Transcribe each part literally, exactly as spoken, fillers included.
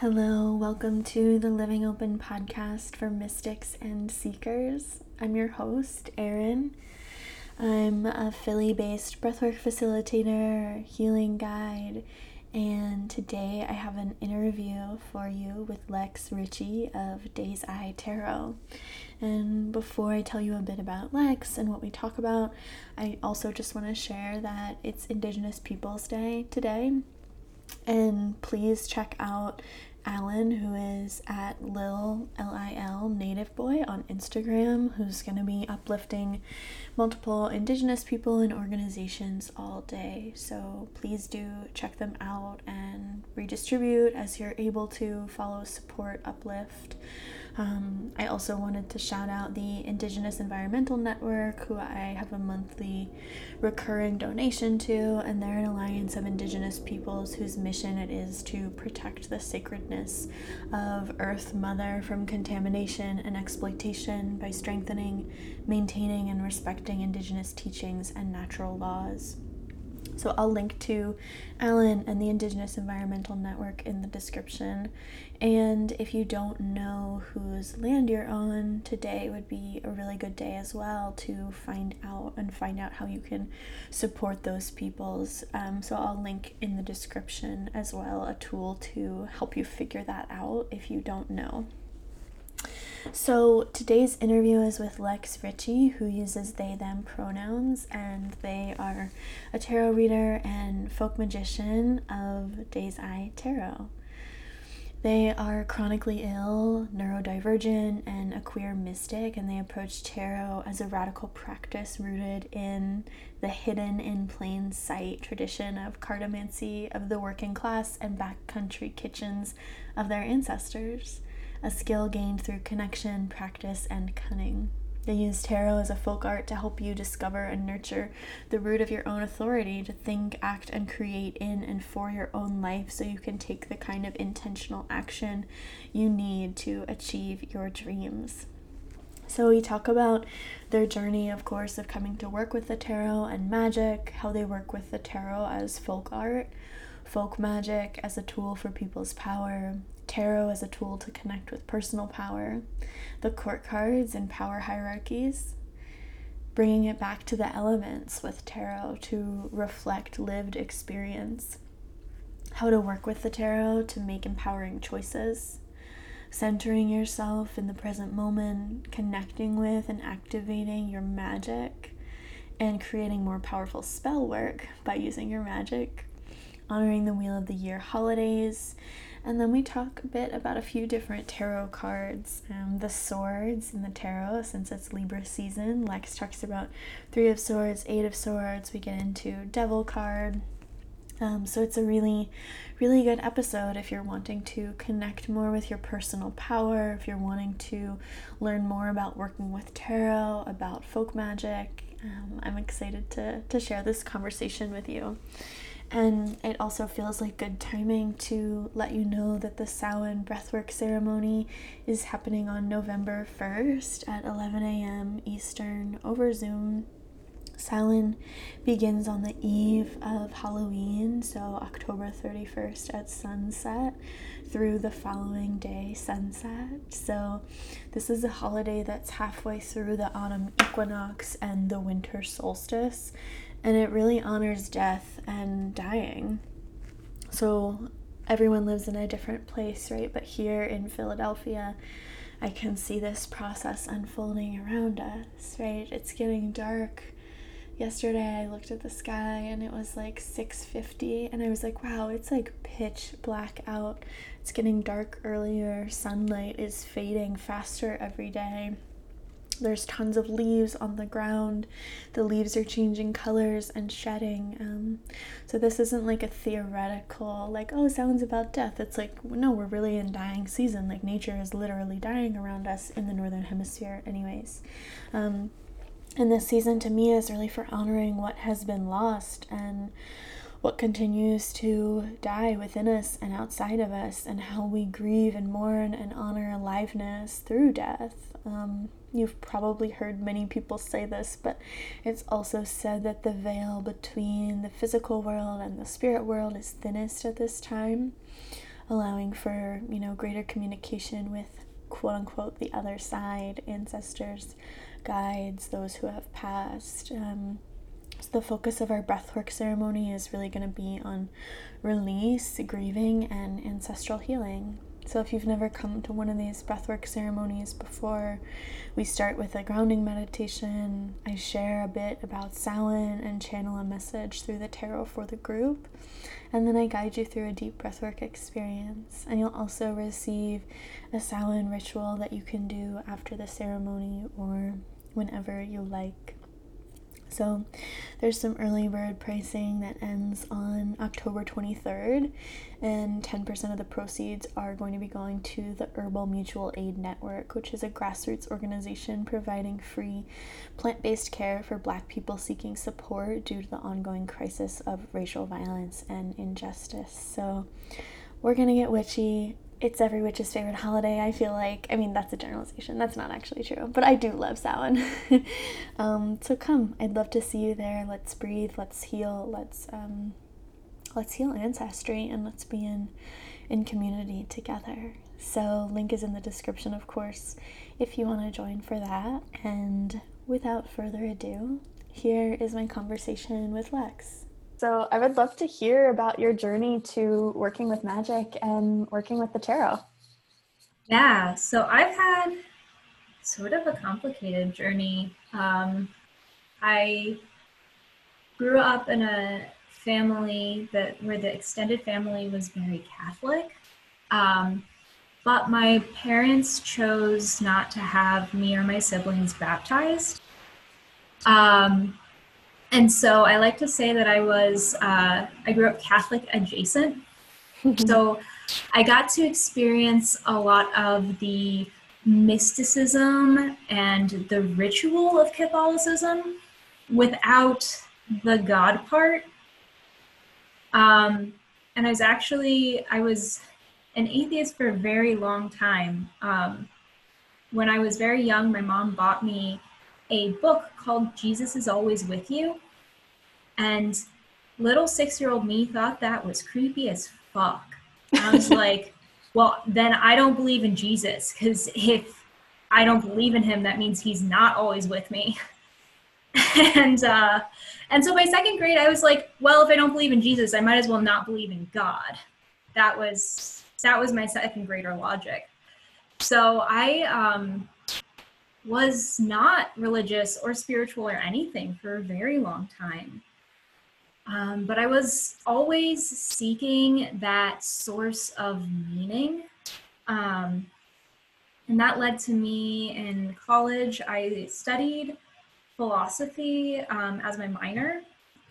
Hello, welcome to the Living Open podcast for mystics and seekers. I'm your host, Erin. I'm a Philly-based breathwork facilitator, healing guide, and today I have an interview for you with Lex Ritchie of Day's Eye Tarot. And before I tell you a bit about Lex and what we talk about, I also just want to share that it's Indigenous Peoples Day today. And please check out Alan, who is at Lil, L I L, Native Boy on Instagram, who's going to be uplifting multiple Indigenous people and organizations all day. So please do check them out and redistribute as you're able to, follow, support, uplift. Um, I also wanted to shout out the Indigenous Environmental Network, who I have a monthly recurring donation to, and they're an alliance of Indigenous peoples whose mission it is to protect the sacredness of Earth Mother from contamination and exploitation by strengthening, maintaining, and respecting Indigenous teachings and natural laws. So I'll link to Alan and the Indigenous Environmental Network in the description. And if you don't know whose land you're on, today would be a really good day as well to find out and find out how you can support those peoples. Um, so I'll link in the description as well a tool to help you figure that out if you don't know. So today's interview is with Lex Ritchie, who uses they/them pronouns, and they are a tarot reader and folk magician of Day's Eye Tarot. They are chronically ill, neurodivergent, and a queer mystic, and they approach tarot as a radical practice rooted in the hidden in plain sight tradition of cartomancy, of the working class and backcountry kitchens of their ancestors. A skill gained through connection, practice, and cunning. They use tarot as a folk art to help you discover and nurture the root of your own authority, to think, act, and create in and for your own life so you can take the kind of intentional action you need to achieve your dreams. So we talk about their journey, of course, of coming to work with the tarot and magic, how they work with the tarot as folk art, folk magic as a tool for people's power, tarot as a tool to connect with personal power, the court cards and power hierarchies, bringing it back to the elements with tarot to reflect lived experience, how to work with the tarot to make empowering choices, centering yourself in the present moment, connecting with and activating your magic, and creating more powerful spell work by using your magic, honoring the Wheel of the Year holidays. And then we talk a bit about a few different tarot cards, um, the swords in the tarot, since it's Libra season. Lex talks about Three of Swords, Eight of Swords. We get into Devil card. Um, so it's a really, really good episode if you're wanting to connect more with your personal power, if you're wanting to learn more about working with tarot, about folk magic. Um, I'm excited to, to share this conversation with you. And it also feels like good timing to let you know that the Samhain breathwork ceremony is happening on November first at eleven a.m. Eastern over Zoom. Samhain begins on the eve of Halloween, so October thirty-first at sunset through the following day, sunset. So this is a holiday that's halfway through the autumn equinox and the winter solstice. And it really honors death and dying. So everyone lives in a different place, right? But here in Philadelphia, I can see this process unfolding around us, right? It's getting dark. Yesterday, I looked at the sky and it was like six fifty, and I was like, wow, it's like pitch black out. It's getting dark earlier. Sunlight is fading faster every day. There's tons of leaves on the ground. The leaves are changing colors and shedding. Um, so this isn't like a theoretical, like, oh, sounds about death. It's like, no, we're really in dying season. Like, nature is literally dying around us in the Northern Hemisphere anyways. Um, and this season to me is really for honoring what has been lost and what continues to die within us and outside of us, and how we grieve and mourn and honor aliveness through death. Um, You've probably heard many people say this, but it's also said that the veil between the physical world and the spirit world is thinnest at this time. allowing for, you know, greater communication with quote-unquote the other side, ancestors, guides, those who have passed. Um, so the focus of our breathwork ceremony is really going to be on release, grieving, and ancestral healing. So if you've never come to one of these breathwork ceremonies before, we start with a grounding meditation. I share a bit about Samhain and channel a message through the tarot for the group. And then I guide you through a deep breathwork experience. And you'll also receive a Samhain ritual that you can do after the ceremony or whenever you like. So there's some early bird pricing that ends on October twenty-third, and ten percent of the proceeds are going to be going to the Herbal Mutual Aid Network, which is a grassroots organization providing free plant-based care for Black people seeking support due to the ongoing crisis of racial violence and injustice. So we're going to get witchy. It's every witch's favorite holiday, I feel like. I mean, that's a generalization. That's not actually true. But I do love Samhain. um, so come. I'd love to see you there. Let's breathe. Let's heal. Let's um, let's heal ancestry, and let's be in, in community together. So link is in the description, of course, if you want to join for that. And without further ado, here is my conversation with Lex. So I would love to hear about your journey to working with magic and working with the tarot. Yeah, so I've had sort of a complicated journey. Um, I grew up in a family that where the extended family was very Catholic, um, but my parents chose not to have me or my siblings baptized. Um, And so I like to say that I was, uh, I grew up Catholic adjacent. So I got to experience a lot of the mysticism and the ritual of Catholicism without the God part. Um, and I was actually, I was an atheist for a very long time. Um, when I was very young, my mom bought me a book called Jesus Is Always With You. And little six-year-old me thought that was creepy as fuck. I was like, well, then I don't believe in Jesus, because if I don't believe in him, that means he's not always with me. and uh, and so by second grade, I was like, well, if I don't believe in Jesus, I might as well not believe in God. That was, that was my second grader logic. So I... Um, was not religious or spiritual or anything for a very long time. Um, but I was always seeking that source of meaning. Um, and that led to me in college. I studied philosophy um, as my minor,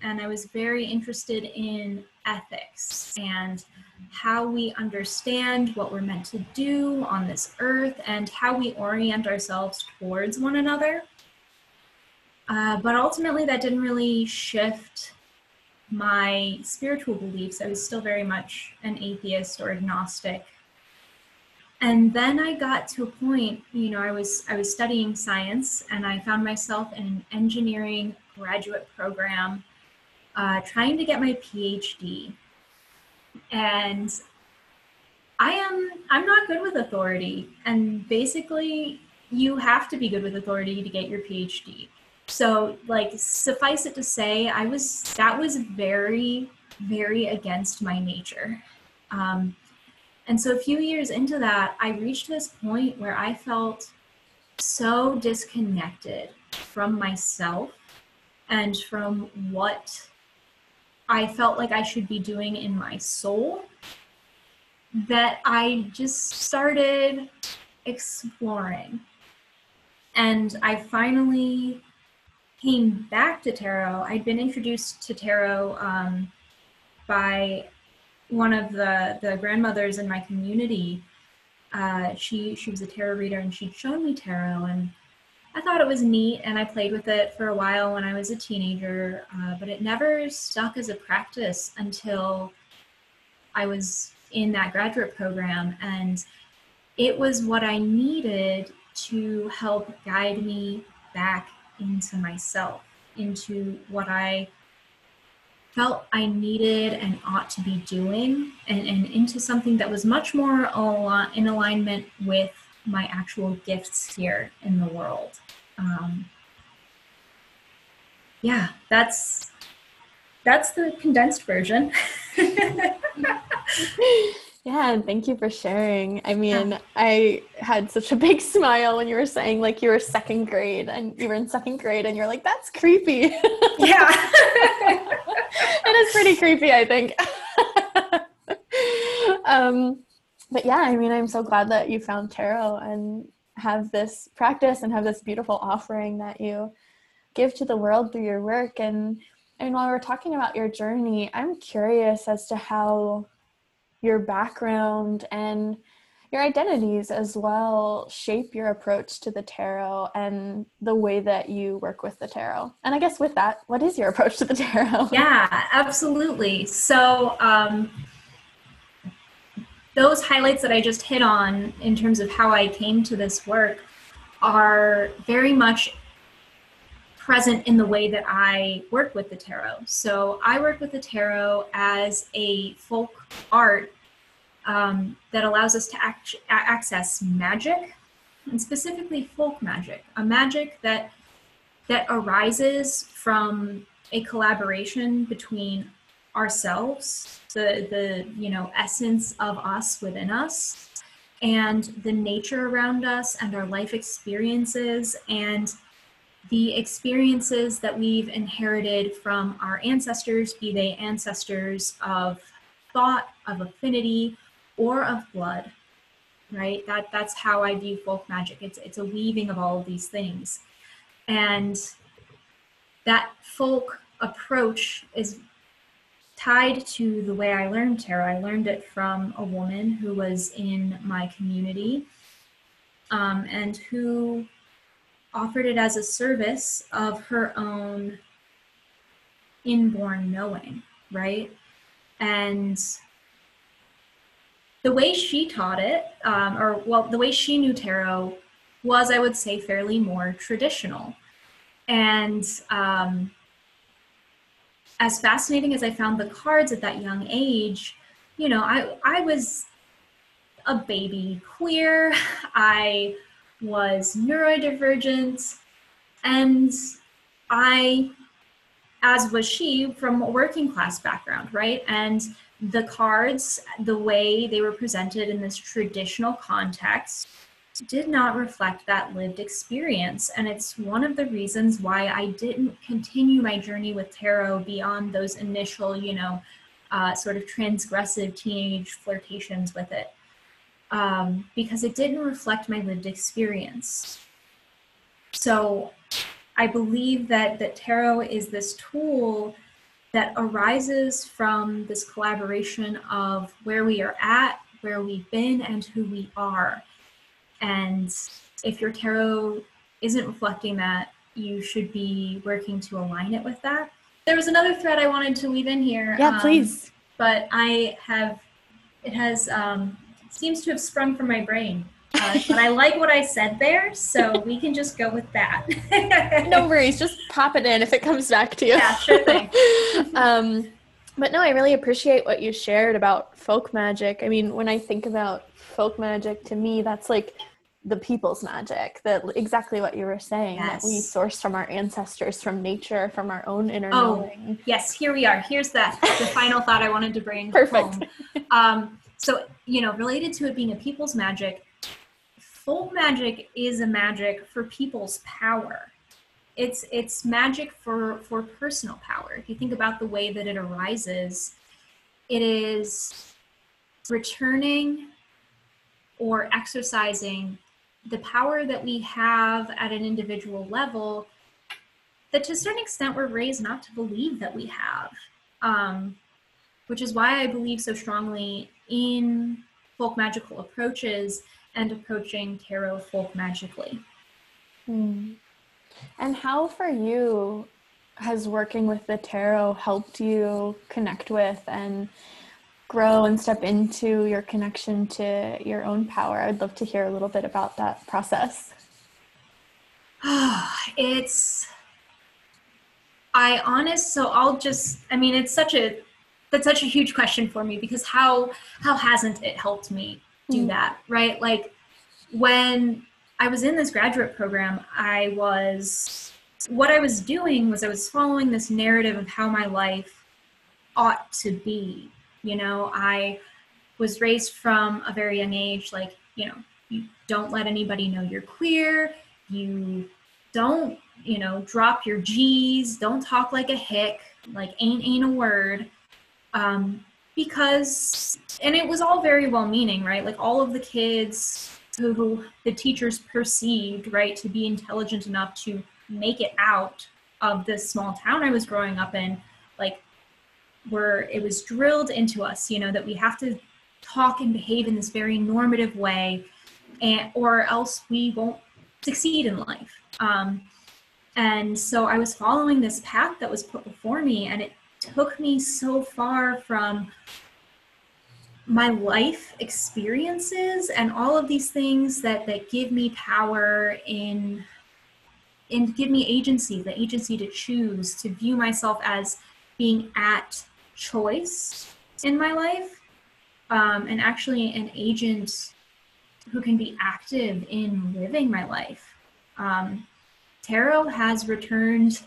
and I was very interested in ethics and how we understand what we're meant to do on this earth and how we orient ourselves towards one another. Uh, but ultimately that didn't really shift my spiritual beliefs. I was still very much an atheist or agnostic. And then I got to a point, you know, I was I was studying science, and I found myself in an engineering graduate program uh, trying to get my P H D. And I am, I'm not good with authority. And basically, you have to be good with authority to get your P H D. So, like, suffice it to say, I was, that was very, very against my nature. Um, and so a few years into that, I reached this point where I felt so disconnected from myself and from what I felt like I should be doing in my soul, that I just started exploring. And I finally came back to tarot. I'd been introduced to tarot um, by one of the, the grandmothers in my community. Uh, she, she was a tarot reader, and she'd shown me tarot, and I thought it was neat, and I played with it for a while when I was a teenager, uh, but it never stuck as a practice until I was in that graduate program, and it was what I needed to help guide me back into myself, into what I felt I needed and ought to be doing, and, and into something that was much more al- in alignment with my actual gifts here in the world. Um, yeah, that's, that's the condensed version. Yeah, and thank you for sharing. I mean, yeah. I had such a big smile when you were saying like you were second grade and you were in second grade and you're like, that's creepy. Yeah. It is pretty creepy, I think. um, but yeah, I mean, I'm so glad that you found tarot and have this practice and have this beautiful offering that you give to the world through your work. And, and while we're talking about your journey, I'm curious as to how your background and your identities as well shape your approach to the tarot and the way that you work with the tarot. And I guess with that, what is your approach to the tarot? Yeah, absolutely. So um, those highlights that I just hit on in terms of how I came to this work are very much present in the way that I work with the tarot. So I work with the tarot as a folk art um, that allows us to act- access magic, and specifically folk magic, a magic that that arises from a collaboration between ourselves, the the you know essence of us within us, and the nature around us, and our life experiences, and the experiences that we've inherited from our ancestors, be they ancestors of thought, of affinity, or of blood, right? That that's how I view folk magic. It's it's a weaving of all of these things. And that folk approach is tied to the way I learned tarot. I learned it from a woman who was in my community um, and who offered it as a service of her own inborn knowing, right? And the way she taught it, um, or well, the way she knew tarot was, I would say, fairly more traditional. And um, as fascinating as I found the cards at that young age, you know, I, I was a baby queer. I was neurodivergent, and I, as was she, from a working class background, right? And the cards, the way they were presented in this traditional context, did not reflect that lived experience. And it's one of the reasons why I didn't continue my journey with tarot beyond those initial, you know, uh, sort of transgressive teenage flirtations with it. Um, because it didn't reflect my lived experience. So I believe that, that tarot is this tool that arises from this collaboration of where we are at, where we've been, and who we are. And if your tarot isn't reflecting that, you should be working to align it with that. There was another thread I wanted to weave in here. Yeah, um, please. But I have, it has... Um, seems to have sprung from my brain, uh, but I like what I said there, so we can just go with that. No worries, just pop it in if it comes back to you. Yeah, sure thing. um, but no, I really appreciate what you shared about folk magic. I mean, when I think about folk magic, to me, that's like the people's magic, that exactly what you were saying, yes. That we source from our ancestors, from nature, from our own inner oh, knowing. Yes, here we are. Here's that, the final thought I wanted to bring Perfect. home. Um, So, you know, related to it being a people's magic, folk magic is a magic for people's power. It's it's magic for, for personal power. If you think about the way that it arises, it is returning or exercising the power that we have at an individual level that to a certain extent we're raised not to believe that we have, um, which is why I believe so strongly in folk magical approaches and approaching tarot folk magically. Mm. And how for you has working with the tarot helped you connect with and grow and step into your connection to your own power? I'd love to hear a little bit about that process. Oh, it's, I honest, so I'll just, I mean, it's such a, that's such a huge question for me, because how, how hasn't it helped me do mm. that, right? Like, when I was in this graduate program, I was, what I was doing was I was following this narrative of how my life ought to be. You know, I was raised from a very young age, like, you know, you don't let anybody know you're queer, you don't, you know, drop your G's, don't talk like a hick, like ain't ain't a word. Um, because, and it was all very well-meaning, right? Like all of the kids who the teachers perceived, right, to be intelligent enough to make it out of this small town I was growing up in, like were, it was drilled into us, you know, that we have to talk and behave in this very normative way, and, or else we won't succeed in life. Um, and so I was following this path that was put before me, and it took me so far from my life experiences and all of these things that, that give me power in, and give me agency, the agency to choose, to view myself as being at choice in my life, um, and actually an agent who can be active in living my life. Um, tarot has returned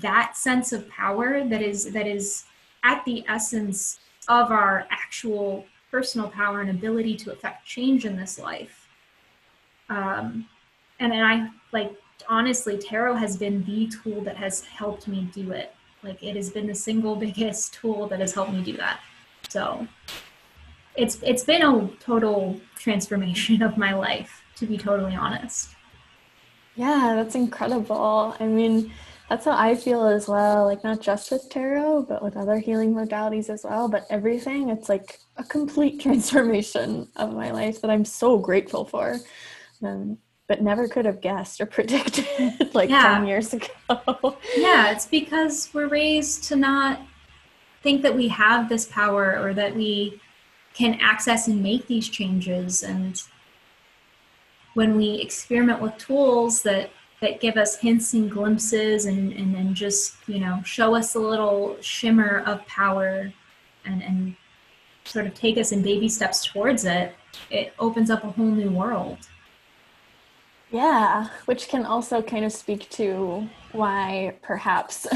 that sense of power that is, that is at the essence of our actual personal power and ability to affect change in this life. Um, and then I, like, honestly, tarot has been the tool that has helped me do it. Like, it has been the single biggest tool that has helped me do that. So it's, it's been a total transformation of my life, to be totally honest. Yeah, that's incredible. I mean, that's how I feel as well. Like, not just with tarot, but with other healing modalities as well. But everything, it's like a complete transformation of my life that I'm so grateful for, um, but never could have guessed or predicted like yeah. ten years ago. Yeah, it's because we're raised to not think that we have this power or that we can access and make these changes. And when we experiment with tools that, that give us hints and glimpses and, and then just, you know, show us a little shimmer of power and, and sort of take us in baby steps towards it, it opens up a whole new world. Yeah, which can also kind of speak to why perhaps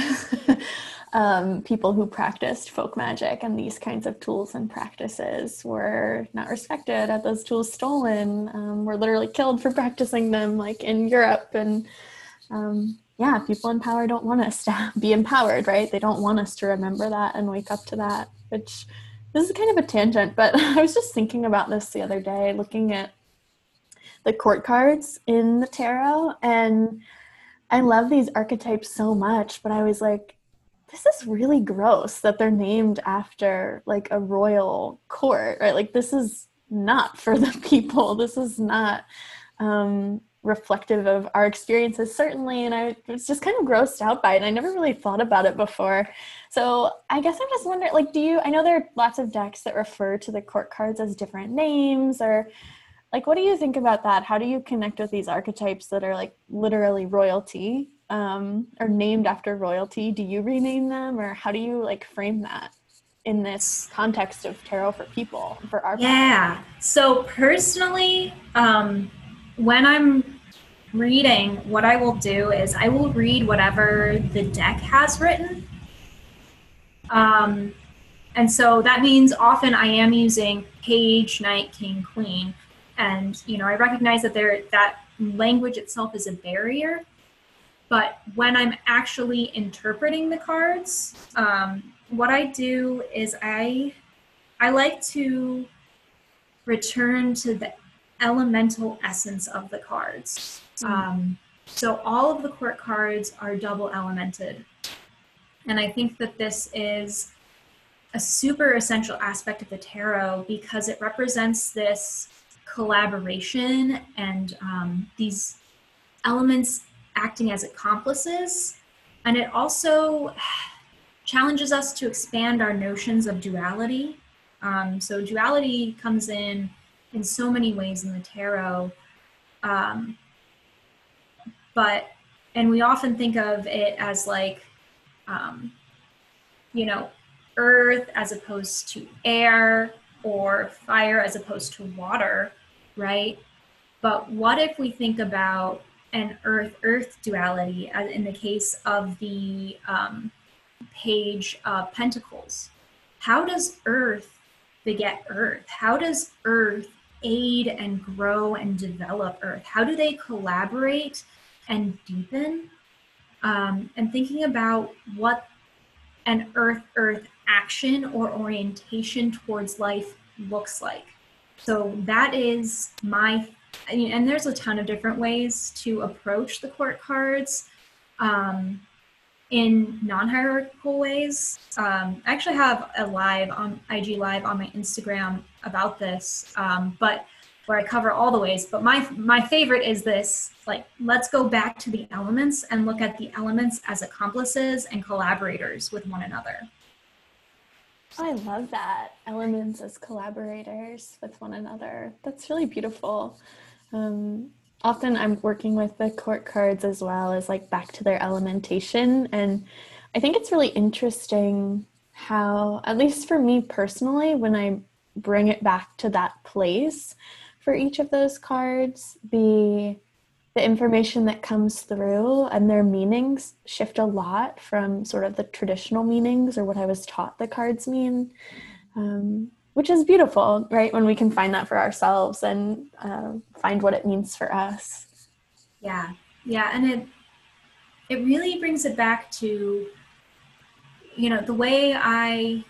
um, people who practiced folk magic and these kinds of tools and practices were not respected, had those tools stolen, um, were literally killed for practicing them, like in Europe. And um, yeah, people in power don't want us to be empowered, right? They don't want us to remember that and wake up to that, which this is kind of a tangent, but I was just thinking about this the other day, looking at the court cards in the tarot, and I love these archetypes so much, but I was like, this is really gross that they're named after like a royal court, right? Like, this is not for the people. This is not um, reflective of our experiences, certainly. And I was just kind of grossed out by it. And I never really thought about it before. So I guess I'm just wondering, like, do you, I know there are lots of decks that refer to the court cards as different names, or like, what do you think about that? How do you connect with these archetypes that are like literally royalty, um, or named after royalty? Do you rename them, or how do you like frame that in this context of tarot for people, for our Yeah. People? So personally, um, when I'm reading, what I will do is I will read whatever the deck has written. Um, and so that means often I am using page, knight, king, queen. And, you know, I recognize that there, that language itself is a barrier, but when I'm actually interpreting the cards, um, what I do is I, I like to return to the elemental essence of the cards. Mm-hmm. Um, so all of the court cards are double elemented. And I think that this is a super essential aspect of the tarot, because it represents this collaboration and um, these elements acting as accomplices. And it also challenges us to expand our notions of duality. Um, so duality comes in in so many ways in the tarot. Um, but, and we often think of it as like um, you know, earth as opposed to air, or fire as opposed to water, right? But what if we think about an earth-earth duality in the case of the um, Page of Pentacles? How does earth beget earth? How does earth aid and grow and develop earth? How do they collaborate and deepen? Um, and thinking about what an earth-earth action or orientation towards life looks like. So that is my, I mean, and there's a ton of different ways to approach the court cards um, in non-hierarchical ways. Um, I actually have a live on I G live on my Instagram about this, um, but where I cover all the ways, but my, my favorite is this, like, let's go back to the elements and look at the elements as accomplices and collaborators with one another. Oh, I love that. Elements as collaborators with one another. That's really beautiful. Um, often I'm working with the court cards as well as like back to their elementation. And I think it's really interesting how, at least for me personally, when I bring it back to that place, for each of those cards, the the information that comes through and their meanings shift a lot from sort of the traditional meanings or what I was taught the cards mean, um, which is beautiful, right? When we can find that for ourselves and uh, find what it means for us. Yeah, yeah, and it it really brings it back to, you know, the way I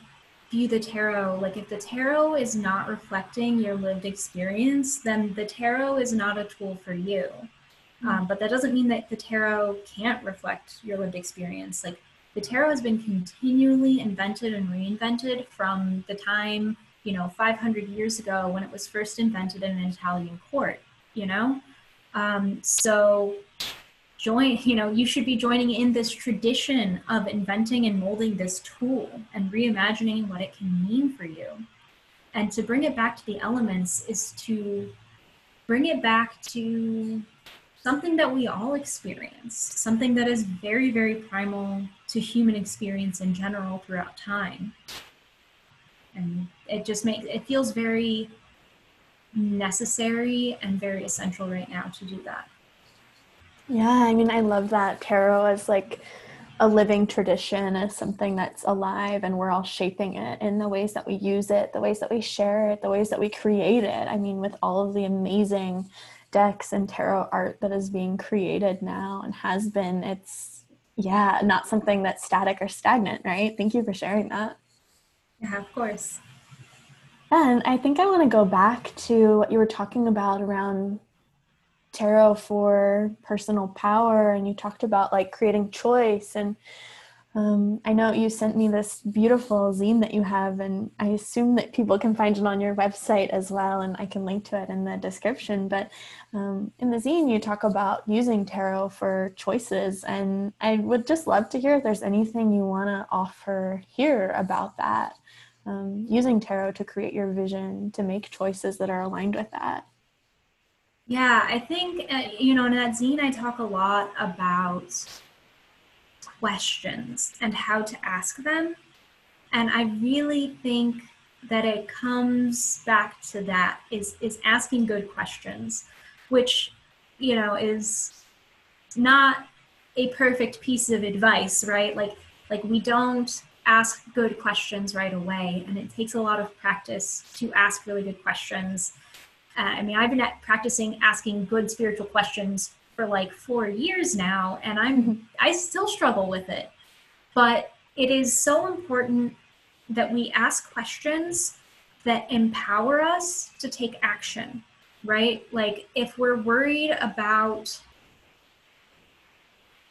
view the tarot. Like, if the tarot is not reflecting your lived experience, then the tarot is not a tool for you. Mm-hmm. Um, but that doesn't mean that the tarot can't reflect your lived experience. Like, the tarot has been continually invented and reinvented from the time, you know, five hundred years ago when it was first invented in an Italian court, you know? Um, so join, you know, you should be joining in this tradition of inventing and molding this tool and reimagining what it can mean for you. And to bring it back to the elements is to bring it back to something that we all experience, something that is very, very primal to human experience in general throughout time. And it just makes, it feels very necessary and very essential right now to do that. Yeah, I mean, I love that tarot as like a living tradition, as something that's alive and we're all shaping it in the ways that we use it, the ways that we share it, the ways that we create it. I mean, with all of the amazing decks and tarot art that is being created now and has been, it's, yeah, not something that's static or stagnant, right? Thank you for sharing that. Yeah, of course. And I think I want to go back to what you were talking about around tarot for personal power, and you talked about like creating choice, and um, I know you sent me this beautiful zine that you have, and I assume that people can find it on your website as well, and I can link to it in the description, but um, in the zine you talk about using tarot for choices, and I would just love to hear if there's anything you want to offer here about that, um, using tarot to create your vision, to make choices that are aligned with that. Yeah, I think, uh, you know, in that zine, I talk a lot about questions and how to ask them. And I really think that it comes back to that, is, is asking good questions, which, you know, is not a perfect piece of advice, right? Like, like we don't ask good questions right away. And it takes a lot of practice to ask really good questions. Uh, I mean, I've been practicing asking good spiritual questions for like four years now, and I'm, I still struggle with it. But it is so important that we ask questions that empower us to take action, right? Like, if we're worried about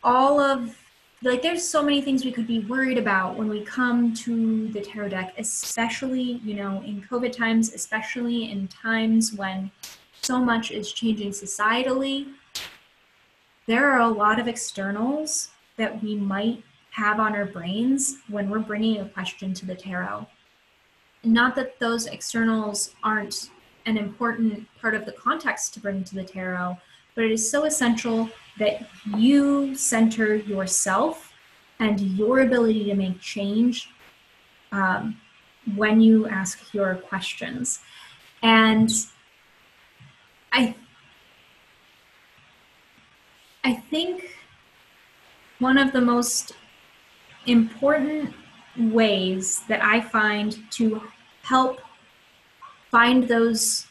all of, like, there's so many things we could be worried about when we come to the tarot deck, especially, you know, in COVID times, especially in times when so much is changing societally. There are a lot of externals that we might have on our brains when we're bringing a question to the tarot. Not that those externals aren't an important part of the context to bring to the tarot, but it is so essential that you center yourself and your ability to make change um, when you ask your questions. And I, I think one of the most important ways that I find to help find those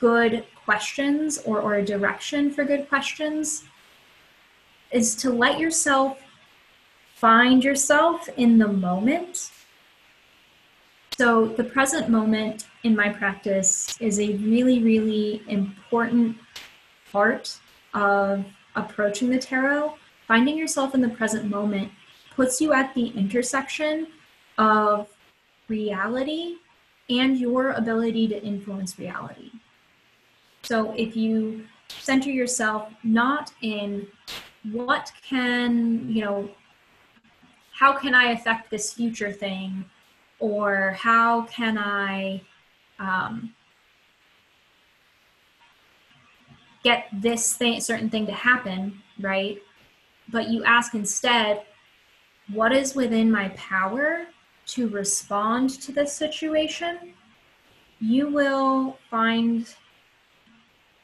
good questions or, or a direction for good questions is to let yourself find yourself in the moment. So the present moment in my practice is a really, really important part of approaching the tarot. Finding yourself in the present moment puts you at the intersection of reality and your ability to influence reality. So if you center yourself not in what can, you know, how can I affect this future thing, or how can I um, get this thing, certain thing to happen, right? But you ask instead, what is within my power to respond to this situation? You will find,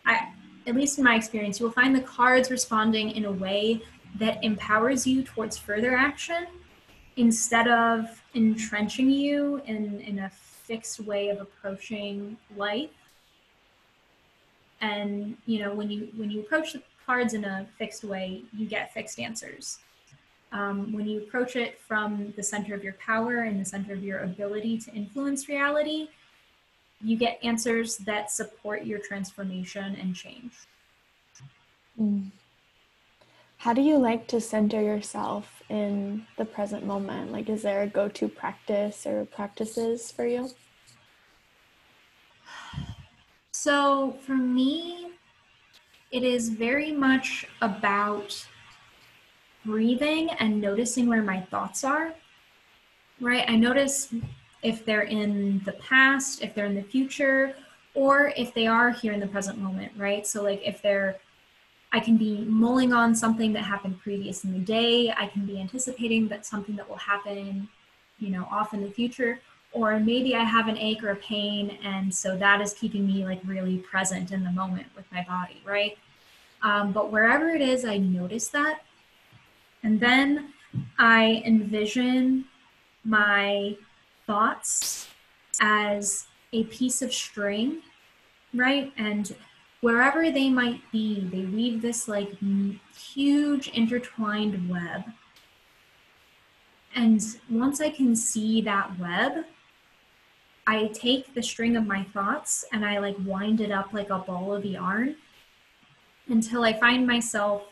I, at least in my experience, you will find the cards responding in a way that empowers you towards further action instead of entrenching you in, in a fixed way of approaching life. And, you know, when you, when you approach the cards in a fixed way, you get fixed answers. Um, when you approach it from the center of your power and the center of your ability to influence reality, you get answers that support your transformation and change. Mm. How do you like to center yourself in the present moment? Like, is there a go-to practice or practices for you? So for me, it is very much about breathing and noticing where my thoughts are, right? I notice if they're in the past, if they're in the future, or if they are here in the present moment, right? So like if they're, I can be mulling on something that happened previous in the day, I can be anticipating that something that will happen, you know, off in the future, or maybe I have an ache or a pain, and so that is keeping me like really present in the moment with my body, right? Um, but wherever it is, I notice that. And then I envision my thoughts as a piece of string, right? And wherever they might be, they weave this like huge intertwined web. And once I can see that web, I take the string of my thoughts and I like wind it up like a ball of yarn until I find myself,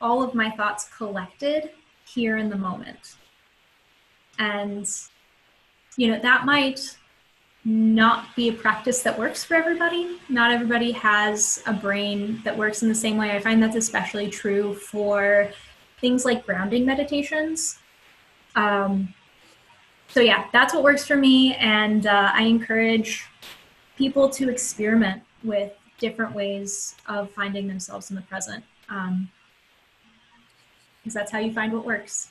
all of my thoughts collected here in the moment. And, you know, that might not be a practice that works for everybody. Not everybody has a brain that works in the same way. I find that's especially true for things like grounding meditations. Um, so yeah, that's what works for me. And uh, I encourage people to experiment with different ways of finding themselves in the present. Um, because that's how you find what works.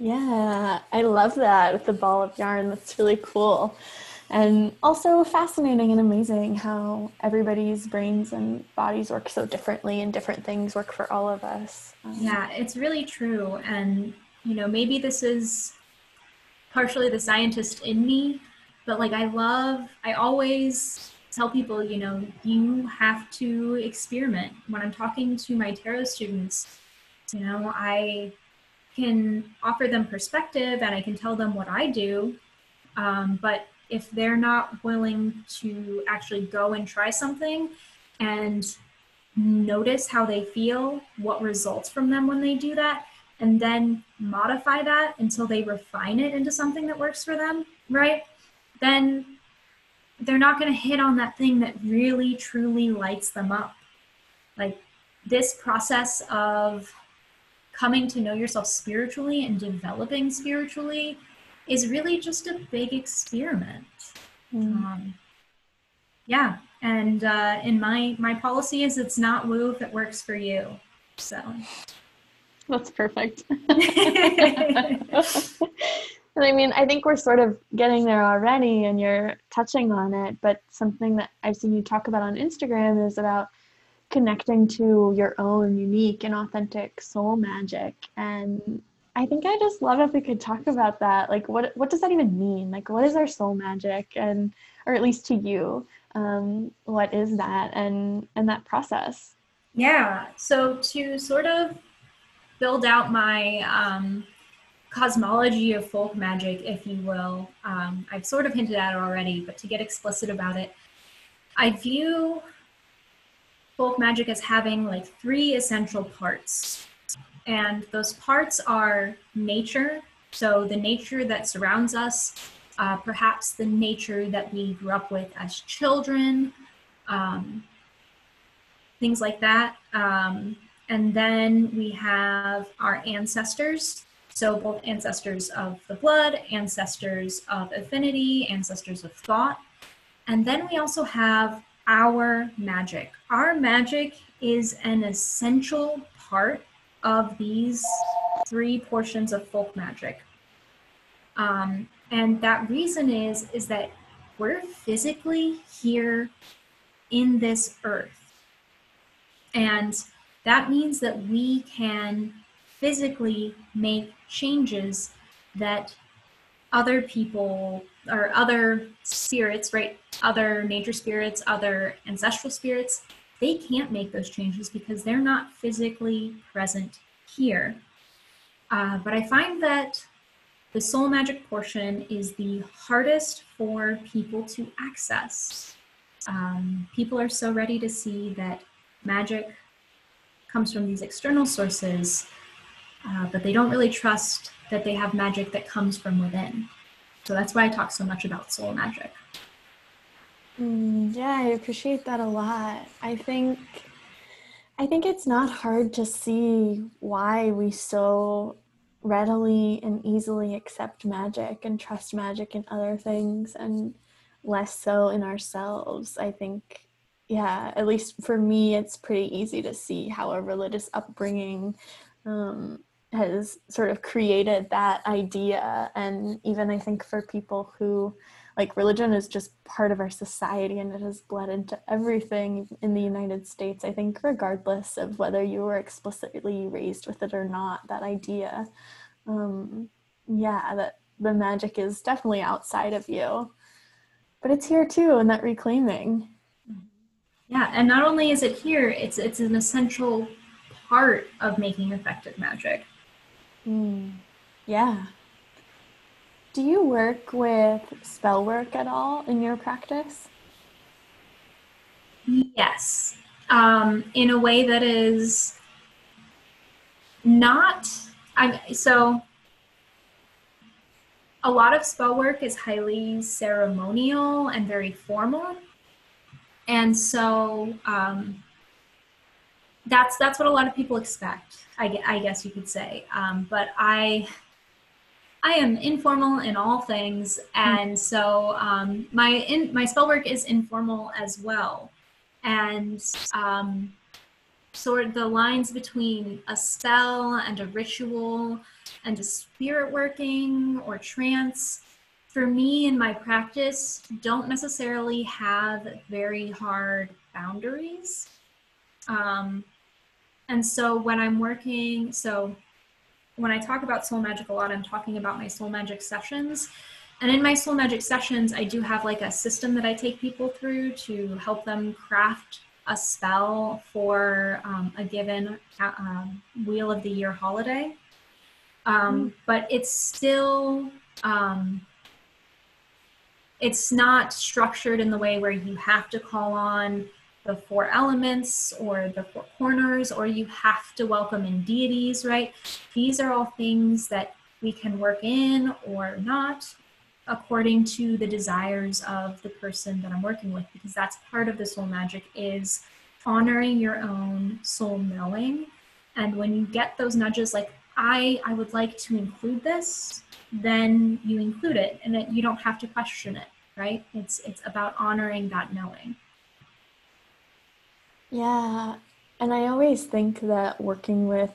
Yeah, I love that with the ball of yarn. That's really cool. And also fascinating and amazing how everybody's brains and bodies work so differently and different things work for all of us. Um, yeah, it's really true. And, you know, maybe this is partially the scientist in me, but like I love, I always tell people, you know, you have to experiment. When I'm talking to my tarot students, you know, I can offer them perspective and I can tell them what I do, um, but if they're not willing to actually go and try something and notice how they feel, what results from them when they do that, and then modify that until they refine it into something that works for them, right? Then they're not going to hit on that thing that really, truly lights them up. Like this process of coming to know yourself spiritually and developing spiritually is really just a big experiment. Mm. Um, yeah, and uh, in my, my policy is it's not woo if it works for you, so. That's perfect. I mean, I think we're sort of getting there already and you're touching on it, but something that I've seen you talk about on Instagram is about connecting to your own unique and authentic soul magic. And I think I just love if we could talk about that. Like, what what does that even mean? Like, what is our soul magic? And, or at least to you, um, what is that and, and that process? Yeah. So to sort of build out my um, cosmology of folk magic, if you will, um, I've sort of hinted at it already, but to get explicit about it, I view folk magic as having like three essential parts. And those parts are nature, so the nature that surrounds us, uh, perhaps the nature that we grew up with as children, um, things like that. Um, and then we have our ancestors, so both ancestors of the blood, ancestors of affinity, ancestors of thought. And then we also have our magic. Our magic is an essential part of these three portions of folk magic. Um, and that reason is, is that we're physically here in this earth. And that means that we can physically make changes that other people or other spirits, right? Other nature spirits, other ancestral spirits, they can't make those changes because they're not physically present here. Uh, but I find that the soul magic portion is the hardest for people to access. Um, people are so ready to see that magic comes from these external sources, uh, but they don't really trust that they have magic that comes from within. So that's why I talk so much about soul magic. Mm, yeah, I appreciate that a lot. I think, I think it's not hard to see why we so readily and easily accept magic and trust magic in other things and less so in ourselves. I think, yeah, at least for me, it's pretty easy to see how a religious upbringing um, has sort of created that idea. And even I think for people who, like, religion is just part of our society and it has bled into everything in the United States. I think regardless of whether you were explicitly raised with it or not, that idea, um, yeah, that the magic is definitely outside of you, but it's here too, and that reclaiming. Yeah, and not only is it here, it's it's an essential part of making effective magic. Mm, yeah. Do you work with spell work at all in your practice? Yes, um, in a way that is not, I'm, so a lot of spell work is highly ceremonial and very formal. And so um, that's, that's what a lot of people expect, I, I guess you could say, um, but I, I am informal in all things, and so um, my in, my spell work is informal as well. And um, sort of the lines between a spell and a ritual and a spirit working or trance, for me in my practice, don't necessarily have very hard boundaries. Um, and so when I'm working, so when I talk about soul magic a lot, I'm talking about my soul magic sessions. And in my soul magic sessions, I do have like a system that I take people through to help them craft a spell for um, a given uh, Wheel of the Year holiday. Um, mm-hmm. But it's still, um, it's not structured in the way where you have to call on the four elements or the four corners, or you have to welcome in deities, right? These are all things that we can work in or not according to the desires of the person that I'm working with, because that's part of the soul magic is honoring your own soul knowing. And when you get those nudges, like, I, I would like to include this, then you include it and that you don't have to question it, right? It's, it's about honoring that knowing. Yeah, and I always think that working with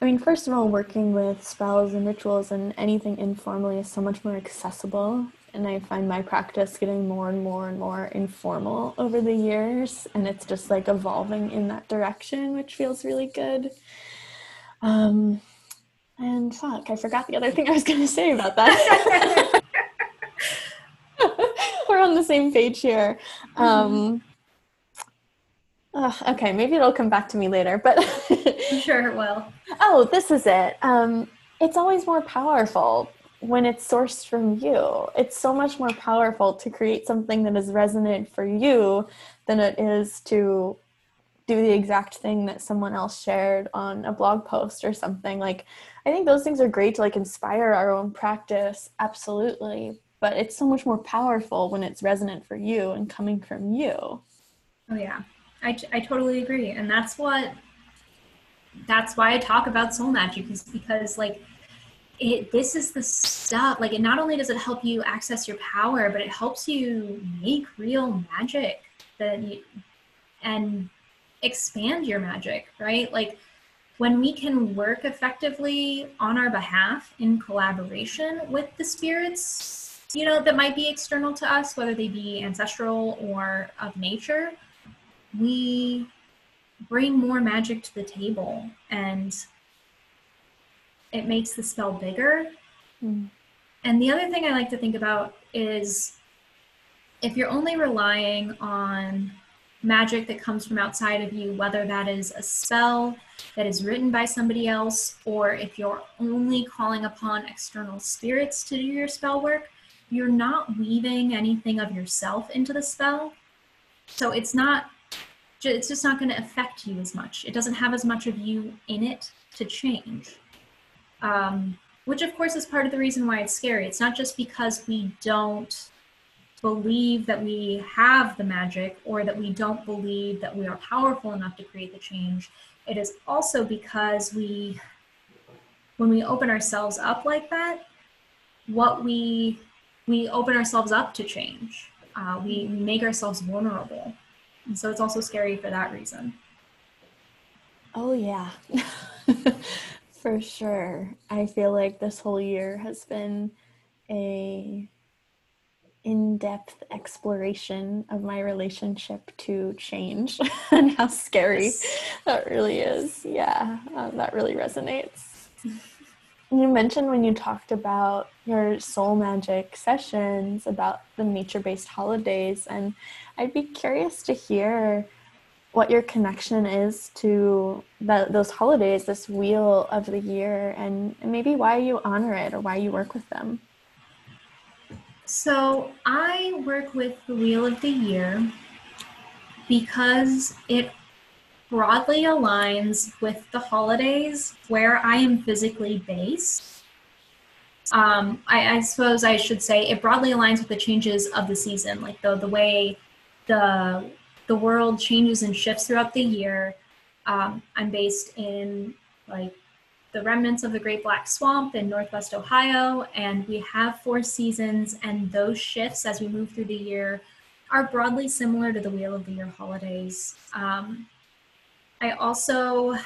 I mean, first of all, working with spells and rituals and anything informally is so much more accessible. And I find my practice getting more and more and more informal over the years. And it's just like evolving in that direction, which feels really good. Um, and fuck, I forgot the other thing I was going to say about that. We're on the same page here. Um, oh, okay, maybe it'll come back to me later, but I'm sure it will. Oh, this is it. Um, it's always more powerful when it's sourced from you. It's so much more powerful to create something that is resonant for you than it is to do the exact thing that someone else shared on a blog post or something. Like, I think those things are great to like inspire our own practice, absolutely, but it's so much more powerful when it's resonant for you and coming from you. Oh yeah, I, I totally agree. And that's what, that's why I talk about soul magic, is because like, It, this is the stuff, like, it not only does it help you access your power, but it helps you make real magic that you, and expand your magic, right? Like, when we can work effectively on our behalf in collaboration with the spirits, you know, that might be external to us, whether they be ancestral or of nature, we bring more magic to the table, and it makes the spell bigger. Mm. And the other thing I like to think about is, if you're only relying on magic that comes from outside of you, whether that is a spell that is written by somebody else, or if you're only calling upon external spirits to do your spell work, you're not weaving anything of yourself into the spell. So it's not, it's just not going to affect you as much. It doesn't have as much of you in it to change. Um, which of course is part of the reason why it's scary. It's not just because we don't believe that we have the magic, or that we don't believe that we are powerful enough to create the change. It is also because we, when we open ourselves up like that, what we, we open ourselves up to change. Uh, we make ourselves vulnerable. And so it's also scary for that reason. Oh yeah. For sure. I feel like this whole year has been a in-depth exploration of my relationship to change and how scary yes. that really is. Yeah, um, that really resonates. You mentioned when you talked about your soul magic sessions about the nature-based holidays, and I'd be curious to hear what your connection is to the, those holidays, this Wheel of the Year, and maybe why you honor it or why you work with them. So I work with the Wheel of the Year because it broadly aligns with the holidays where I am physically based. Um, I, I suppose I should say it broadly aligns with the changes of the season, like the, the way the The world changes and shifts throughout the year. Um, I'm based in like the remnants of the Great Black Swamp in Northwest Ohio, and we have four seasons, and those shifts as we move through the year are broadly similar to the Wheel of the Year holidays. Um, I also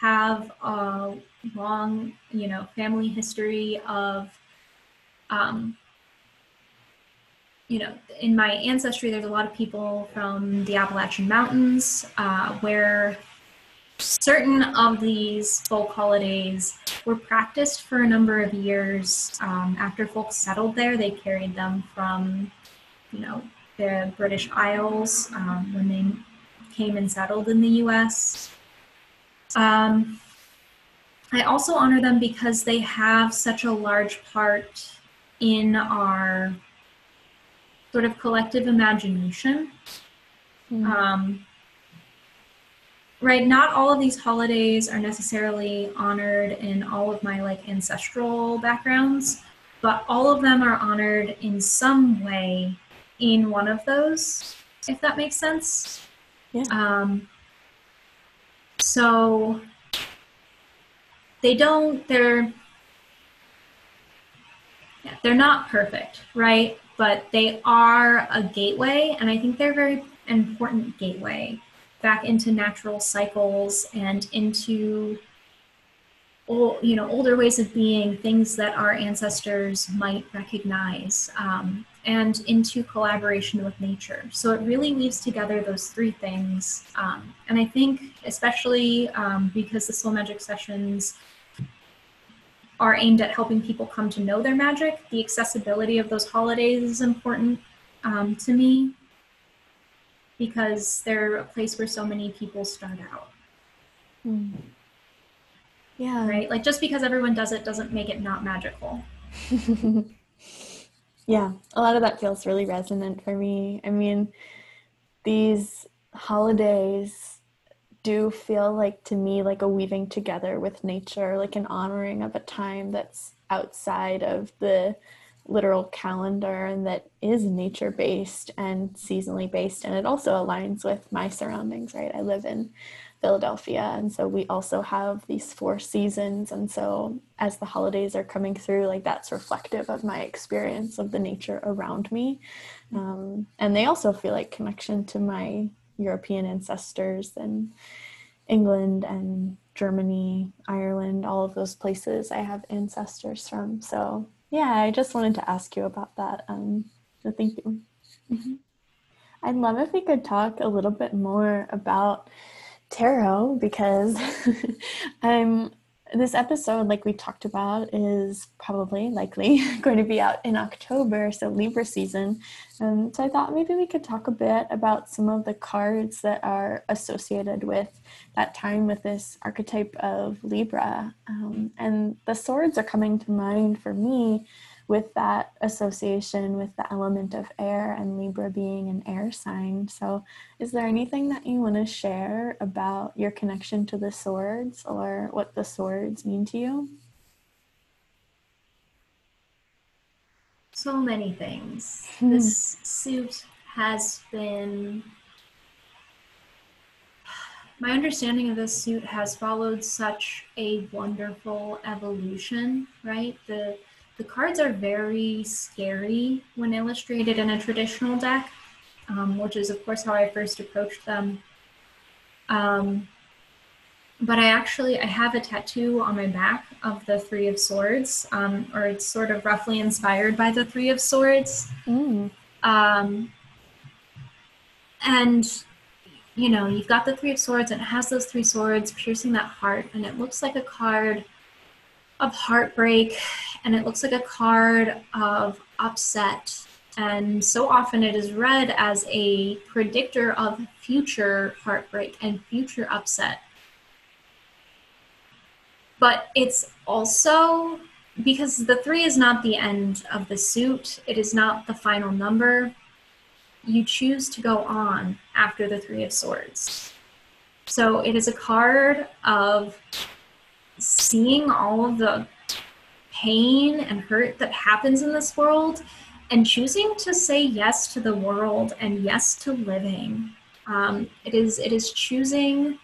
have a long, you know, family history of, um, you know, in my ancestry, there's a lot of people from the Appalachian Mountains uh, where certain of these folk holidays were practiced for a number of years. Um, after folks settled there, they carried them from, you know, the British Isles um, when they came and settled in the U S. Um, I also honor them because they have such a large part in our sort of collective imagination. Mm-hmm. um, right? Not all of these holidays are necessarily honored in all of my like ancestral backgrounds, but all of them are honored in some way in one of those, if that makes sense. Yeah. Um, so they don't, they're, yeah, they're not perfect, right? But they are a gateway, and I think they're a very important gateway back into natural cycles and into or, you know, older ways of being, things that our ancestors might recognize, um, and into collaboration with nature. So it really weaves together those three things. Um, and I think especially um, because the soul magic sessions are aimed at helping people come to know their magic, the accessibility of those holidays is important um, to me, because they're a place where so many people start out. Mm. Yeah. Right? Like, just because everyone does it doesn't make it not magical. Yeah, a lot of that feels really resonant for me. I mean, these holidays do feel like, to me, like a weaving together with nature, like an honoring of a time that's outside of the literal calendar and that is nature-based and seasonally based. And it also aligns with my surroundings, right? I live in Philadelphia, and so we also have these four seasons, and so as the holidays are coming through, like, that's reflective of my experience of the nature around me, um, and they also feel like connection to my European ancestors and England and Germany, Ireland, all of those places I have ancestors from. So yeah, I just wanted to ask you about that, um, so thank you. Mm-hmm. I'd love if we could talk a little bit more about tarot, because um, this episode, like we talked about, is probably likely going to be out in October, so Libra season. Um, so I thought maybe we could talk a bit about some of the cards that are associated with that time, with this archetype of Libra. Um, and the swords are coming to mind for me with that association with the element of air and Libra being an air sign. So is there anything that you want to share about your connection to the swords or what the swords mean to you? So many things. Hmm. This suit has been, my understanding of this suit has followed such a wonderful evolution, right? The The cards are very scary when illustrated in a traditional deck, um, which is of course how I first approached them. Um, but I actually, I have a tattoo on my back of the Three of Swords, um, or it's sort of roughly inspired by the Three of Swords. Mm. Um, and you know, you've got the Three of Swords and it has those three swords piercing that heart, and it looks like a card of heartbreak, and it looks like a card of upset. And so often it is read as a predictor of future heartbreak and future upset. But it's also, because the three is not the end of the suit, it is not the final number, you choose to go on after the Three of Swords. So it is a card of seeing all of the pain and hurt that happens in this world and choosing to say yes to the world and yes to living. Um, it is, it is choosing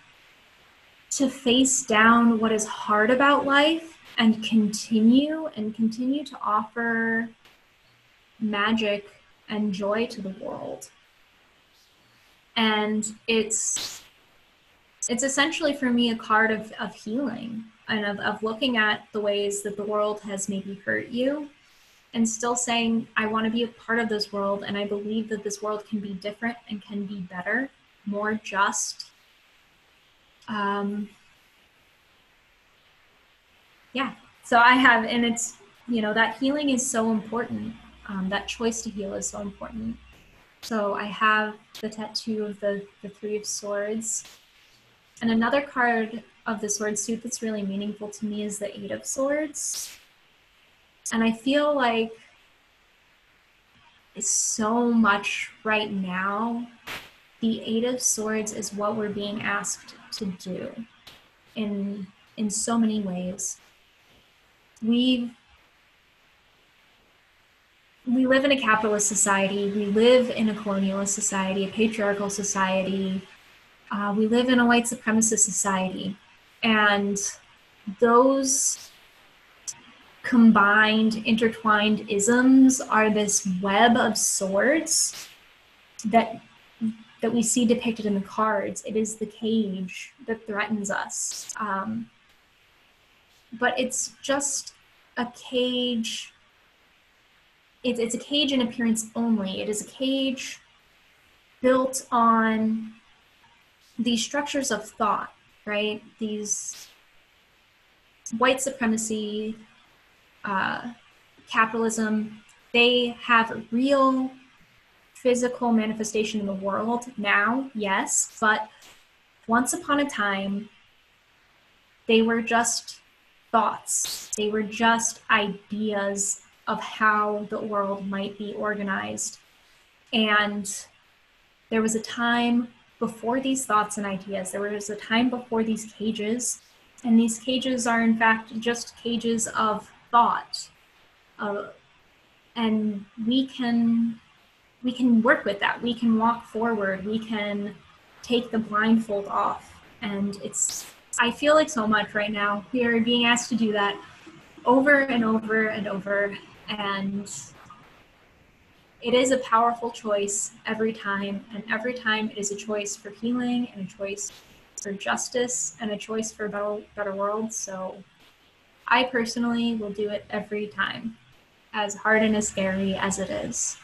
to face down what is hard about life and continue and continue to offer magic and joy to the world. And it's, it's essentially for me a card of, of healing, and of, of looking at the ways that the world has maybe hurt you and still saying, I want to be a part of this world, and I believe that this world can be different and can be better, more just. Um, yeah, so I have, and it's, you know, that healing is so important. Um, that choice to heal is so important. So I have the tattoo of the, the Three of Swords. And another card of the sword suit that's really meaningful to me is the Eight of Swords. And I feel like it's so much right now, the Eight of Swords is what we're being asked to do in, in so many ways. We've, we live in a capitalist society, we live in a colonialist society, a patriarchal society, Uh, we live in a white supremacist society, and those combined, intertwined isms are this web of swords that that we see depicted in the cards. It is the cage that threatens us. Um, but it's just a cage. It, it's a cage in appearance only. It is a cage built on these structures of thought, right? These white supremacy, uh, capitalism, they have a real physical manifestation in the world now, yes, but once upon a time, they were just thoughts. They were just ideas of how the world might be organized. And there was a time before these thoughts and ideas. There was a time before these cages. And these cages are, in fact, just cages of thought. Uh, and we can, we can work with that. We can walk forward. We can take the blindfold off. And it's, I feel like so much right now, we are being asked to do that over and over and over. And it is a powerful choice every time. And every time it is a choice for healing and a choice for justice and a choice for a better, better world. So I personally will do it every time, as hard and as scary as it is.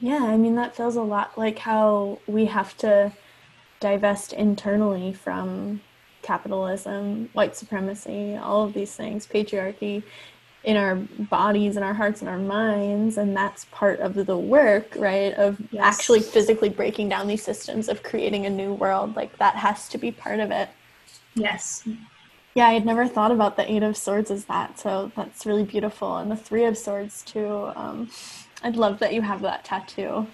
Yeah, I mean, that feels a lot like how we have to divest internally from capitalism, white supremacy, all of these things, patriarchy, in our bodies and our hearts and our minds. And that's part of the work, right, of yes. actually physically breaking down these systems, of creating a new world. Like, that has to be part of it. Yes. Yeah, I had never thought about the Eight of Swords as that, so that's really beautiful. And the Three of Swords, too. Um, I'd love that you have that tattoo.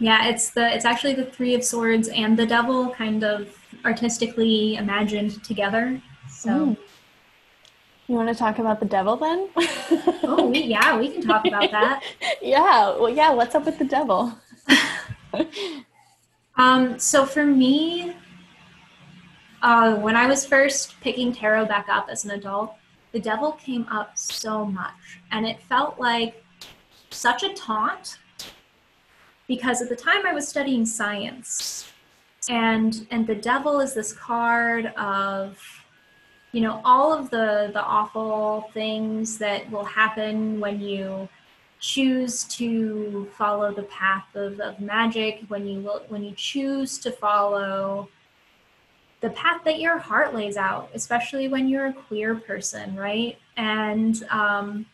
Yeah, it's the it's actually the Three of Swords and the Devil kind of artistically imagined together. So mm. You want to talk about the Devil then? Oh, we, yeah, we can talk about that. Yeah, well, yeah, what's up with the Devil? um, so for me... Uh, when I was first picking tarot back up as an adult, the devil came up so much, and it felt like such a taunt, because at the time I was studying science, and and the devil is this card of, you know, all of the, the awful things that will happen when you choose to follow the path of, of magic, when you will, when you choose to follow the path that your heart lays out, especially when you're a queer person, right? And um,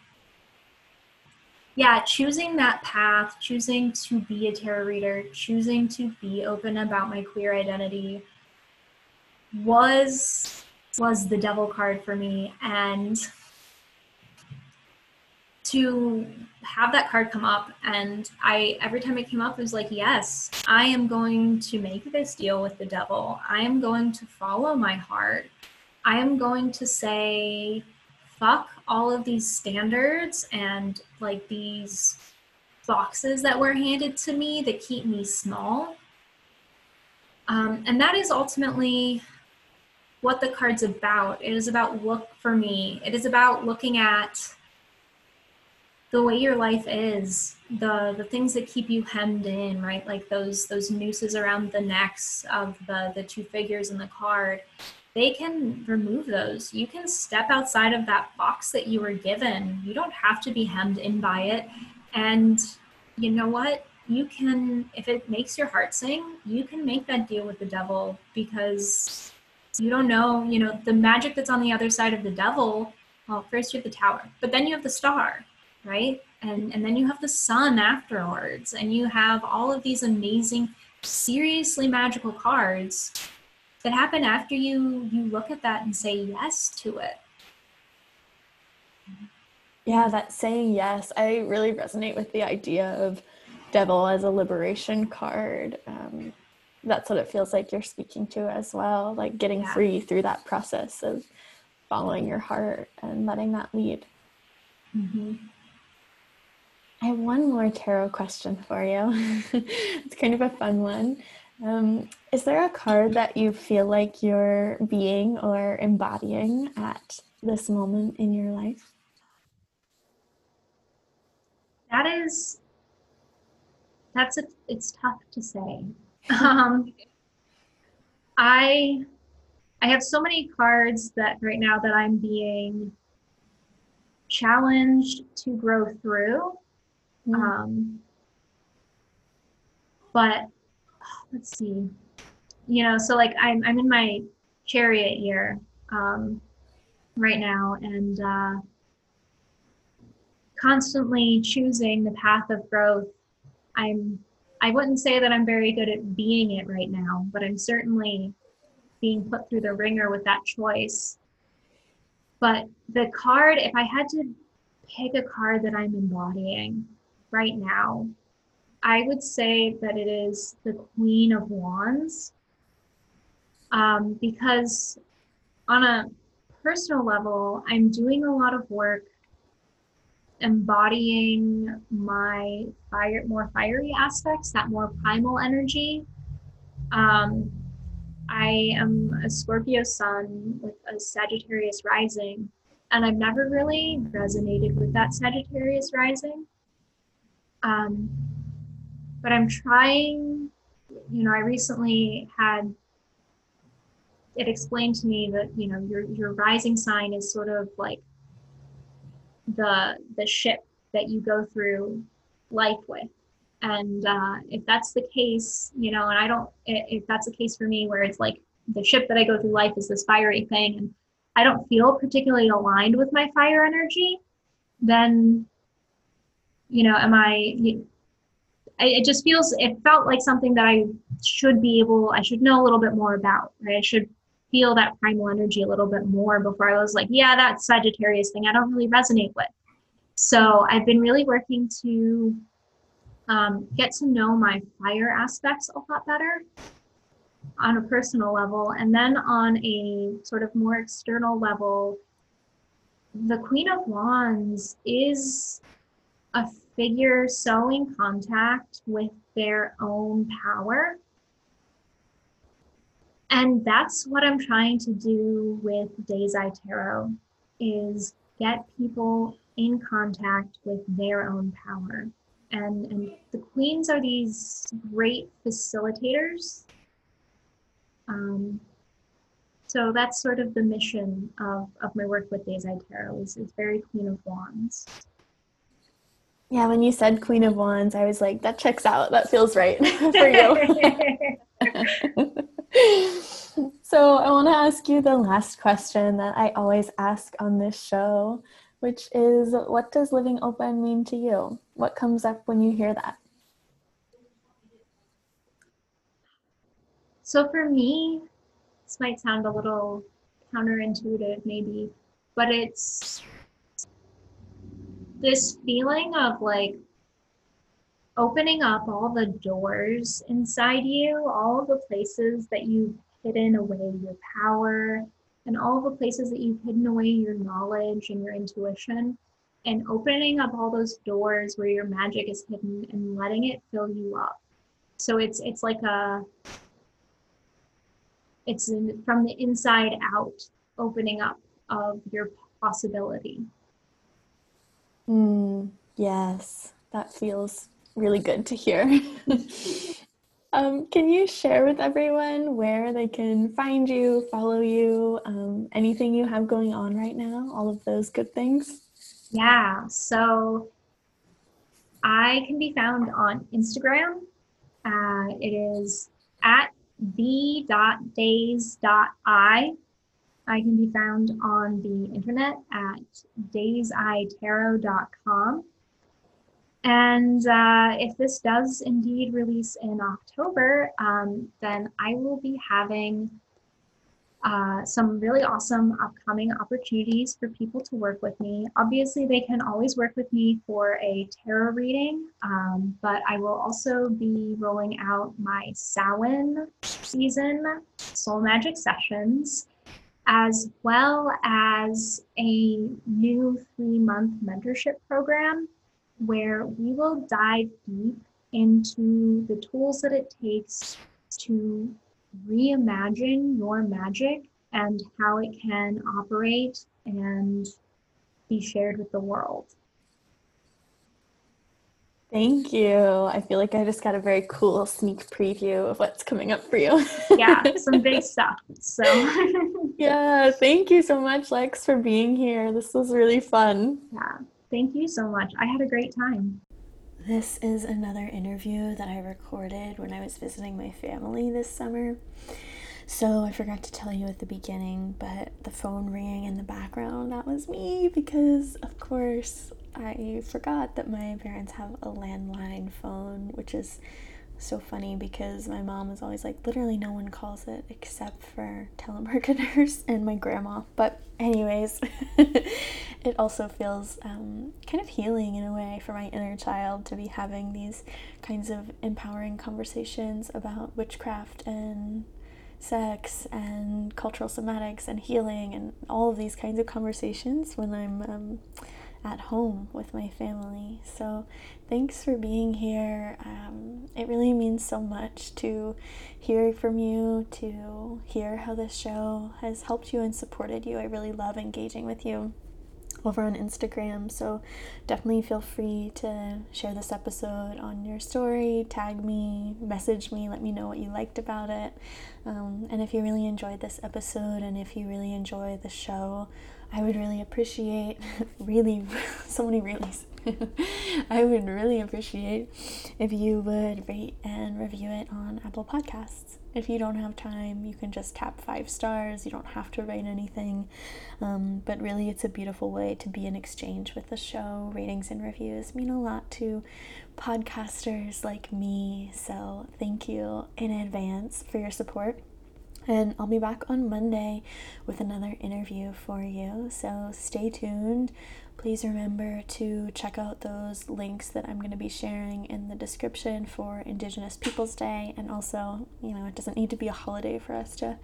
yeah, choosing that path, choosing to be a tarot reader, choosing to be open about my queer identity was, was the devil card for me. And to have that card come up, and I every time it came up, it was like, yes, I am going to make this deal with the devil. I am going to follow my heart. I am going to say, fuck all of these standards and like these boxes that were handed to me that keep me small. Um, and that is ultimately what the card's about. It is about look for me. It is about looking at the way your life is, the the things that keep you hemmed in, right? Like those those nooses around the necks of the, the two figures in the card, they can remove those. You can step outside of that box that you were given. You don't have to be hemmed in by it. And you know what? You can, if it makes your heart sing, you can make that deal with the devil, because you don't know, you know, the magic that's on the other side of the devil. Well, first you have the Tower, but then you have the Star, right? And and then you have the Sun afterwards, and you have all of these amazing, seriously magical cards that happen after you, you look at that and say yes to it. Yeah, that saying yes, I really resonate with the idea of devil as a liberation card. Um, that's what it feels like you're speaking to as well, like getting yeah. free through that process of following your heart and letting that lead. Mm-hmm. I have one more tarot question for you. It's kind of a fun one. Um, is there a card that you feel like you're being or embodying at this moment in your life? That is, that's, a, it's tough to say. Um, I I have so many cards that right now that I'm being challenged to grow through. Mm. Um, but let's see, you know, so like I'm, I'm in my chariot year um, right now, and uh, constantly choosing the path of growth. I'm, I wouldn't say that I'm very good at being it right now, but I'm certainly being put through the ringer with that choice. But the card, if I had to pick a card that I'm embodying right now, I would say that it is the Queen of Wands. Um, because on a personal level, I'm doing a lot of work embodying my fire, more fiery aspects, that more primal energy. Um, I am a Scorpio sun with a Sagittarius rising, and I've never really resonated with that Sagittarius rising. Um, but I'm trying, you know, I recently had it explained to me that, you know, your, your rising sign is sort of like the, the ship that you go through life with. And uh, if that's the case, you know, and I don't, if that's the case for me, where it's like the ship that I go through life is this fiery thing, and I don't feel particularly aligned with my fire energy, then, you know, am I, I it just feels, it felt like something that I should be able, I should know a little bit more about, right? I should feel that primal energy a little bit more before I was like, yeah, that Sagittarius thing I don't really resonate with. So I've been really working to um, get to know my fire aspects a lot better on a personal level. And then on a sort of more external level, the Queen of Wands is a figure so in contact with their own power. And that's what I'm trying to do with Day's Eye Tarot, is get people in contact with their own power. And, and the queens are these great facilitators. Um, so that's sort of the mission of, of my work with Day's Eye Tarot, is it's very Queen of Wands. Yeah, when you said Queen of Wands, I was like, that checks out. That feels right for you. So I want to ask you the last question that I always ask on this show, which is, what does living open mean to you? What comes up when you hear that? So for me, this might sound a little counterintuitive maybe, but it's this feeling of like opening up all the doors inside you, all of the places that you've hidden away your power, and all of the places that you've hidden away your knowledge and your intuition, and opening up all those doors where your magic is hidden and letting it fill you up. So it's it's like a, it's in, from the inside out, opening up of your possibility. Mm, yes, that feels really good to hear. Um, can you share with everyone where they can find you, follow you, um, anything you have going on right now, all of those good things? Yeah, so I can be found on Instagram. Uh, it is at the dot days dot eye. I can be found on the internet at days eye tarot dot com. And uh, if this does indeed release in October, um, then I will be having uh, some really awesome upcoming opportunities for people to work with me. Obviously, they can always work with me for a tarot reading, um, but I will also be rolling out my Samhain season soul magic sessions, as well as a new three-month mentorship program, where we will dive deep into the tools that it takes to reimagine your magic and how it can operate and be shared with the world. Thank you. I feel like I just got a very cool sneak preview of what's coming up for you. Yeah, some big stuff. So yeah, thank you so much, Lex, for being here. This was really fun. Yeah, thank you so much. I had a great time. This is another interview that I recorded when I was visiting my family this summer. So I forgot to tell you at the beginning, but the phone ringing in the background, that was me, because of course I forgot that my parents have a landline phone, which is so funny because my mom is always like, literally no one calls it except for telemarketers and my grandma. But anyways, it also feels um, kind of healing in a way for my inner child to be having these kinds of empowering conversations about witchcraft and sex and cultural somatics and healing and all of these kinds of conversations when I'm um, at home with my family. So thanks for being here. Um, it really means so much to hear from you, to hear how this show has helped you and supported you. I really love engaging with you over on Instagram, so definitely feel free to share this episode on your story, tag me, message me, let me know what you liked about it. Um, and if you really enjoyed this episode and if you really enjoy the show, I would really appreciate, really, so many reallys. I would really appreciate if you would rate and review it on Apple Podcasts. If you don't have time, you can just tap five stars. You don't have to rate anything. Um, but really, it's a beautiful way to be in exchange with the show. Ratings and reviews mean a lot to podcasters like me. So thank you in advance for your support. And I'll be back on Monday with another interview for you, so stay tuned. Please remember to check out those links that I'm going to be sharing in the description for Indigenous Peoples Day, and also, you know, it doesn't need to be a holiday for us to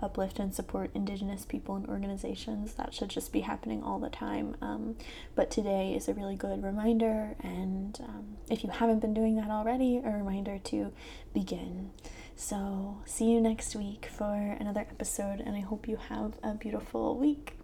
uplift and support Indigenous people and organizations. That should just be happening all the time. Um, but today is a really good reminder, and um, if you haven't been doing that already, a reminder to begin. So see you next week for another episode, and I hope you have a beautiful week.